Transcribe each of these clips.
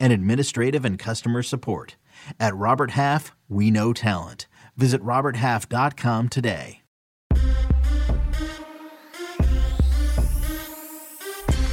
and administrative and customer support. At Robert Half, we know talent. Visit roberthalf.com today.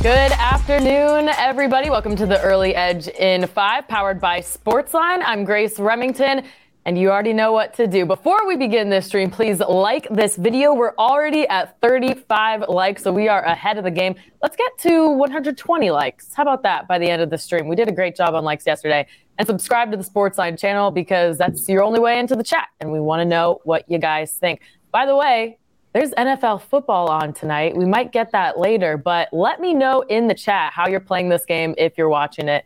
Good afternoon, everybody. Welcome to The Early Edge in 5, powered by Sportsline. I'm Grace Remington, and you already know what to do. Before we begin this stream, please like this video. We're already at 35 likes, so we are ahead of the game. Let's get to 120 likes. How about that by the end of the stream? We did a great job on likes yesterday. And subscribe to the Sportsline channel because that's your only way into the chat. And we want to know what you guys think. By the way, there's NFL football on tonight. We might get that later. But let me know in the chat how you're playing this game if you're watching it.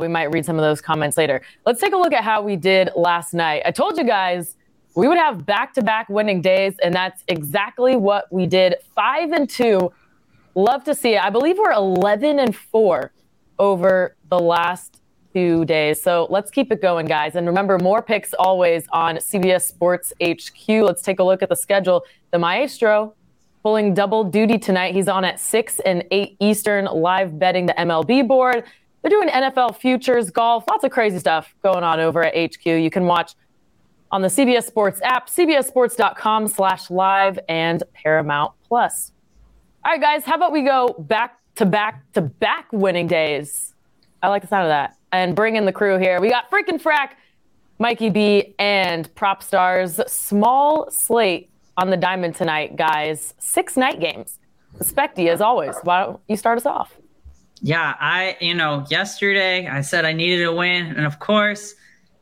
We might read some of those comments later. Let's take a look at how we did last night. I told you guys we would have back-to-back winning days. And that's exactly what we did. 5-2. Love to see it. I believe we're 11-4 over the last 2 days. So let's keep it going, guys. And remember, more picks always on CBS Sports HQ. Let's take a look at the schedule. The Maestro pulling double duty tonight. He's on at 6 and 8 Eastern, live betting the MLB board. They're doing NFL futures, golf, lots of crazy stuff going on over at HQ. You can watch on the CBS Sports app, cbssports.com/live and Paramount Plus. All right, guys, how about we go back-to-back winning days? I like the sound of that. And bring in the crew here. We got Freakin' Frack, Mikey B, and PropStarz. Small slate on the diamond tonight, guys. 6 night games. Specty, as always, why don't you start us off? Yeah, yesterday I said I needed a win. And of course,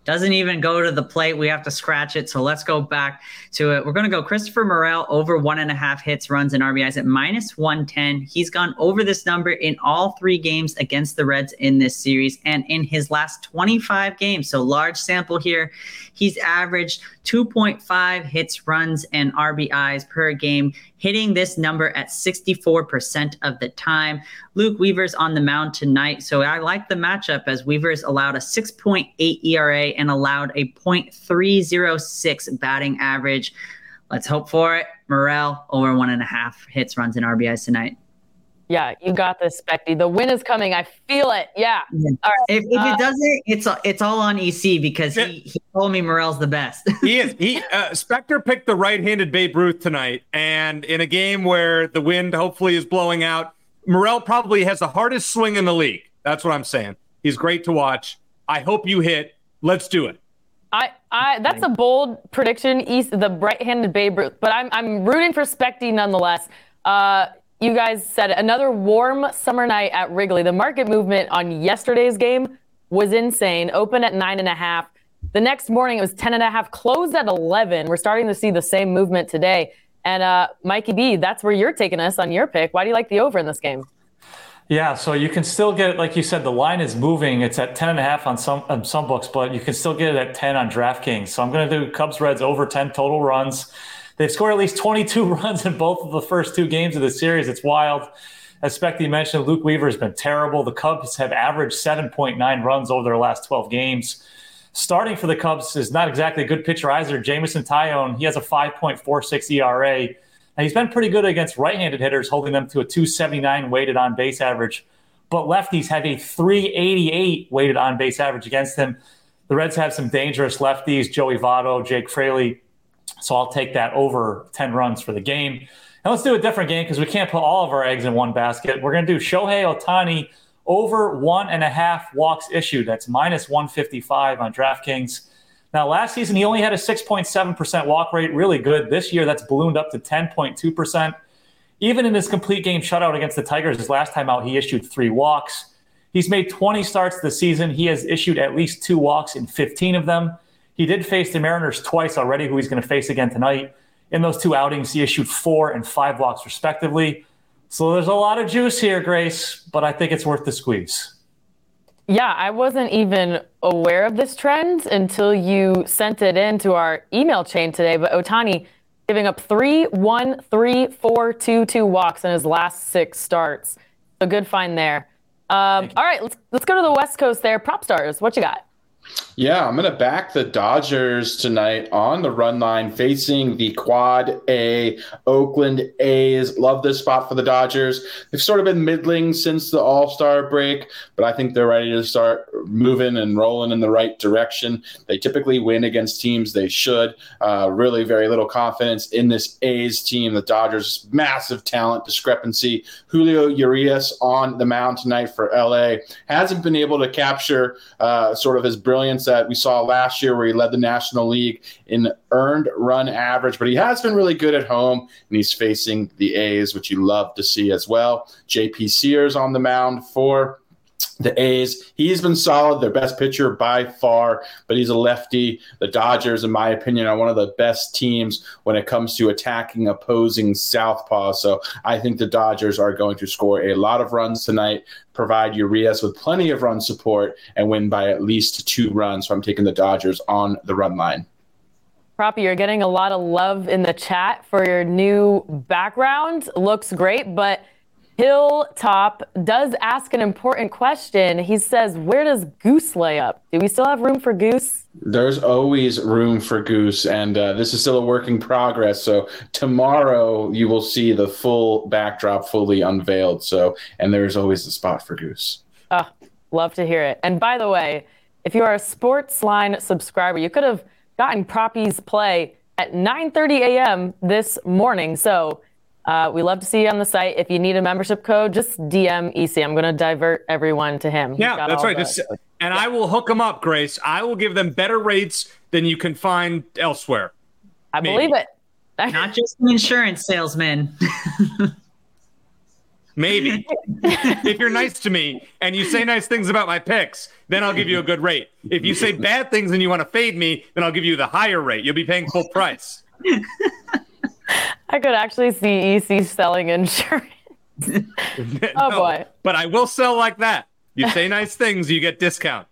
doesn't even go to the plate. We have to scratch it. So let's go back to it. We're going to go Christopher Morel over 1.5 hits, runs, and RBIs at -110. He's gone over this number in all 3 games against the Reds in this series and in his last 25 games. So large sample here. He's averaged 2.5 hits, runs, and RBIs per game, hitting this number at 64% of the time. Luke Weaver's on the mound tonight, so I like the matchup as Weaver's allowed a 6.8 ERA and allowed a .306 batting average. Let's hope for it. Morel over 1.5 hits, runs, and RBIs tonight. Yeah, you got this, Specty. The win is coming. I feel it. Yeah. All right. If it doesn't, it's all on EC because he told me Morel's the best. He is. Specter picked the right-handed Babe Ruth tonight, and in a game where the wind hopefully is blowing out, Morel probably has the hardest swing in the league. That's what I'm saying. He's great to watch. I hope you hit. Let's do it. That's a bold prediction, EC, the right-handed Babe Ruth, but I'm rooting for Specty nonetheless. You guys said it. Another warm summer night at Wrigley. The market movement on yesterday's game was insane. Open at 9.5. The next morning it was 10.5. Closed at 11. We're starting to see the same movement today. And Mikey B, that's where you're taking us on your pick. Why do you like the over in this game? Yeah, so you can still get it. Like you said, the line is moving. It's at 10.5 on some books, but you can still get it at 10 on DraftKings. So I'm going to do Cubs Reds over 10 total runs. They've scored at least 22 runs in both of the first 2 games of the series. It's wild. As Specty mentioned, Luke Weaver has been terrible. The Cubs have averaged 7.9 runs over their last 12 games. Starting for the Cubs is not exactly a good pitcher either. Jameson Taillon, he has a 5.46 ERA. And he's been pretty good against right-handed hitters, holding them to a 279 weighted on-base average. But lefties have a 388 weighted on-base average against him. The Reds have some dangerous lefties, Joey Votto, Jake Fraley. So I'll take that over 10 runs for the game. And let's do a different game because we can't put all of our eggs in one basket. We're going to do Shohei Ohtani over 1.5 walks issued. That's -155 on DraftKings. Now, last season, he only had a 6.7% walk rate, really good. This year, that's ballooned up to 10.2%. Even in his complete game shutout against the Tigers, his last time out, he issued 3 walks. He's made 20 starts this season. He has issued at least 2 walks in 15 of them. He did face the Mariners twice already, who he's going to face again tonight. In those 2 outings, he issued 4 and 5 walks, respectively. So there's a lot of juice here, Grace, but I think it's worth the squeeze. Yeah, I wasn't even aware of this trend until you sent it into our email chain today. But Ohtani giving up 3, 1, 3, 4, 2, 2 walks in his last 6 starts. So good find there. All right, let's go to the West Coast there. PropStarz, what you got? Yeah, I'm going to back the Dodgers tonight on the run line facing the Quad A Oakland A's. Love this spot for the Dodgers. They've sort of been middling since the All-Star break, but I think they're ready to start moving and rolling in the right direction. They typically win against teams they should. Really very little confidence in this A's team. The Dodgers, massive talent discrepancy. Julio Urías on the mound tonight for L.A. Hasn't been able to capture sort of his brilliance that we saw last year where he led the National League in earned run average, but he has been really good at home, and he's facing the A's, which you love to see as well. J.P. Sears on the mound for the A's. He's been solid, their best pitcher by far, but he's a lefty. The Dodgers, in my opinion, are one of the best teams when it comes to attacking opposing southpaws. So I think the Dodgers are going to score a lot of runs tonight, provide Urías with plenty of run support, and win by at least 2 runs. So I'm taking the Dodgers on the run line. Proppy, you're getting a lot of love in the chat for your new background. Looks great, but Hilltop does ask an important question. He says, where does Goose lay up? Do we still have room for Goose? There's always room for Goose, and this is still a work in progress. So tomorrow you will see the full backdrop fully unveiled. So, and there's always a spot for Goose. Oh, love to hear it. And by the way, if you are a Sportsline subscriber, you could have gotten Proppy's play at 9:30 a.m. this morning. So we love to see you on the site. If you need a membership code, just DM EC. I'm going to divert everyone to him. Yeah, that's right. I will hook them up, Grace. I will give them better rates than you can find elsewhere. I believe it. Not just an insurance salesman. Maybe. If you're nice to me and you say nice things about my picks, then I'll give you a good rate. If you say bad things and you want to fade me, then I'll give you the higher rate. You'll be paying full price. I could actually see EC selling insurance. Oh, no, boy. But I will sell like that. You say nice things, you get discount.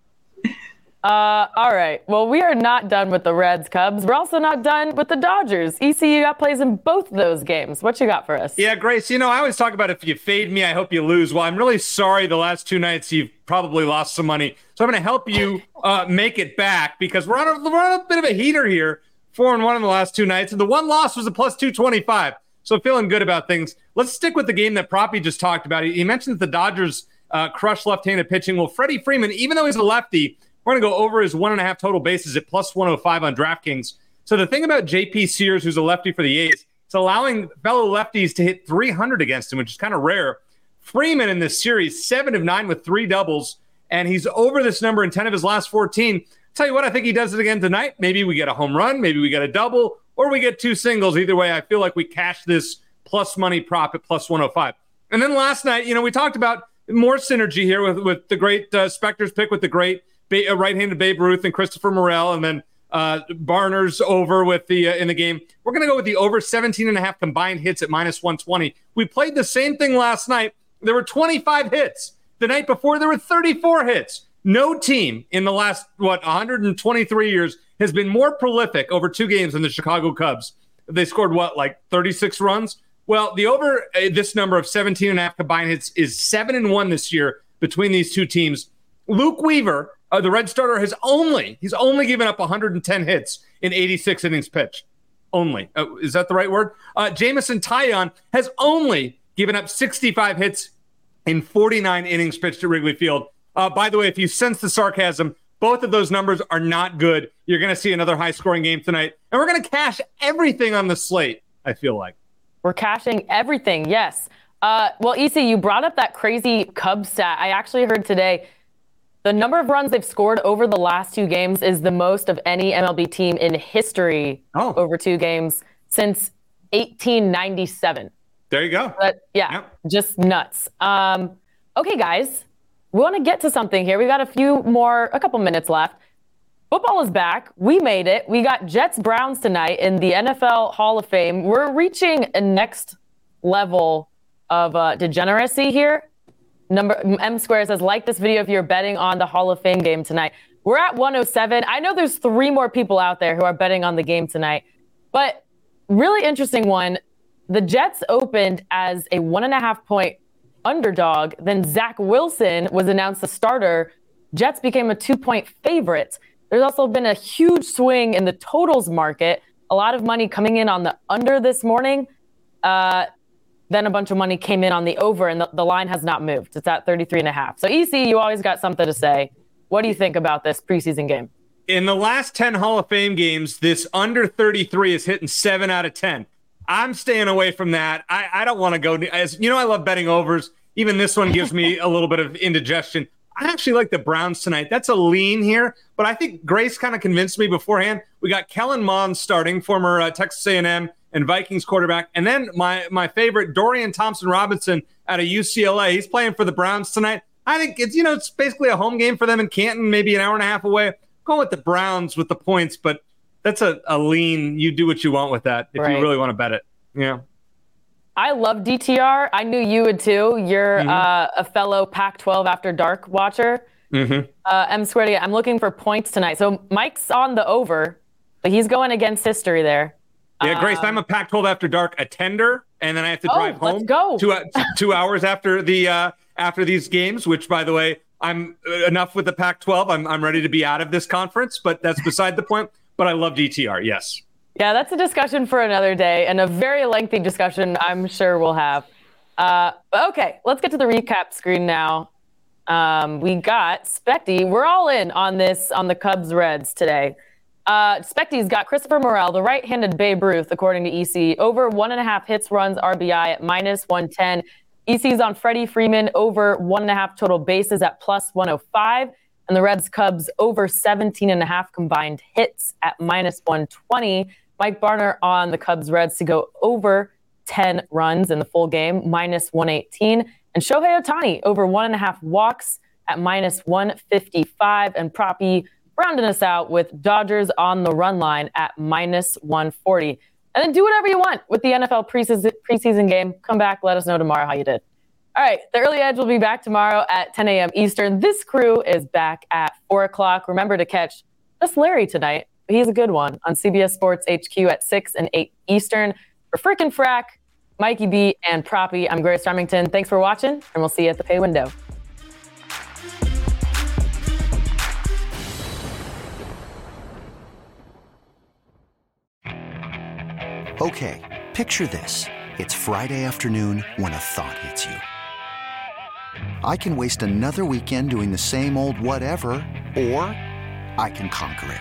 All right. Well, we are not done with the Reds Cubs. We're also not done with the Dodgers. EC, you got plays in both those games. What you got for us? Yeah, Grace, I always talk about if you fade me, I hope you lose. Well, I'm really sorry the last 2 nights you've probably lost some money. So I'm going to help you make it back because we're on a bit of a heater here. 4-1 in the last 2 nights, and the one loss was a +225. So feeling good about things. Let's stick with the game that Proppy just talked about. He mentioned that the Dodgers crush left-handed pitching. Well, Freddie Freeman, even though he's a lefty, we're going to go over his 1.5 total bases at +105 on DraftKings. So the thing about J.P. Sears, who's a lefty for the A's, it's allowing fellow lefties to hit 300 against him, which is kind of rare. Freeman in this series, 7 of 9 with 3 doubles, and he's over this number in 10 of his last 14. Tell you what, I think he does it again tonight. Maybe we get a home run, maybe we get a double, or we get 2 singles. Either way, I feel like we cash this plus money prop at +105. And then last night, we talked about more synergy here with the great Spector's pick with the great right-handed Babe Ruth and Christopher Morel, and then Barner's over with the in the game. We're going to go with the over 17.5 combined hits at -120. We played the same thing last night. There were 25 hits. The night before, there were 34 hits. No team in the last, 123 years has been more prolific over 2 games than the Chicago Cubs. They scored, 36 runs? Well, the over this number of 17.5 combined hits is 7-1 this year between these 2 teams. Luke Weaver, the Red starter, he's only given up 110 hits in 86 innings pitched. Only. Is that the right word? Jameson Taillon has only given up 65 hits in 49 innings pitched at Wrigley Field. By the way, if you sense the sarcasm, both of those numbers are not good. You're going to see another high-scoring game tonight. And we're going to cash everything on the slate, I feel like. We're cashing everything, yes. Well, EC, you brought up that crazy Cubs stat. I actually heard today The number of runs they've scored over the last two games is the most of any MLB team in history over two games since 1897. There you go. But just nuts. Okay, guys, we want to get to something here. We got a couple minutes left. Football is back. We made it. We got Jets-Browns tonight in the NFL Hall of Fame. We're reaching a next level of degeneracy here. M Square says, like this video if you're betting on the Hall of Fame game tonight. We're at 107. I know there's three more people out there who are betting on the game tonight. But really interesting one. The Jets opened as a 1.5-point underdog. Then Zach Wilson was announced the starter. Jets became a 2-point favorite. There's also been a huge swing in the totals market. A lot of money coming in on the under this morning. Then a bunch of money came in on the over, and the line has not moved. It's at 33.5. So, EC, you always got something to say. What do you think about this preseason game? In the last 10 Hall of Fame games, this under 33 is hitting 7 out of 10. I'm staying away from that. I don't want to go. I love betting overs. Even this one gives me a little bit of indigestion. I actually like the Browns tonight. That's a lean here, but I think Grace kind of convinced me beforehand. We got Kellen Mond starting, former Texas A&M and Vikings quarterback, and then my favorite, Dorian Thompson-Robinson out of UCLA. He's playing for the Browns tonight. I think it's basically a home game for them in Canton, maybe an hour and a half away. Go with the Browns with the points, but that's a lean. You do what you want with that if you really want to bet it. Yeah. I love DTR. I knew you would too. You're a fellow Pac-12 After Dark watcher. Mm-hmm. M squared. I'm looking for points tonight. So Mike's on the over, but he's going against history there. Yeah, Grace, I'm a Pac-12 After Dark attender, and then I have to drive home. Let's go. Two hours after after these games. Which, by the way, I'm enough with the Pac-12. I'm ready to be out of this conference, but that's beside the point. But I love DTR. Yes. Yeah, that's a discussion for another day, and a very lengthy discussion I'm sure we'll have. Okay, let's get to the recap screen now. We got Specty. We're all in on the Cubs-Reds today. Specty's got Christopher Morel, the right-handed Babe Ruth, according to EC. Over 1.5 hits, runs, RBI at -110. EC's on Freddie Freeman, over 1.5 total bases at +105. And the Reds-Cubs, over 17.5 combined hits at -120. Mike Barner on the Cubs-Reds to go over 10 runs in the full game, -118. And Shohei Ohtani over 1.5 walks at -155. And Proppy rounding us out with Dodgers on the run line at -140. And then do whatever you want with the NFL preseason game. Come back, let us know tomorrow how you did. All right, The Early Edge will be back tomorrow at 10 a.m. Eastern. This crew is back at 4 o'clock. Remember to catch just Larry tonight. He's a good one on CBS Sports HQ at 6 and 8 Eastern. For Frickin' Frack, Mikey B, and Proppy, I'm Grace Remington. Thanks for watching, and we'll see you at the pay window. Okay, picture this. It's Friday afternoon when a thought hits you. I can waste another weekend doing the same old whatever, or I can conquer it.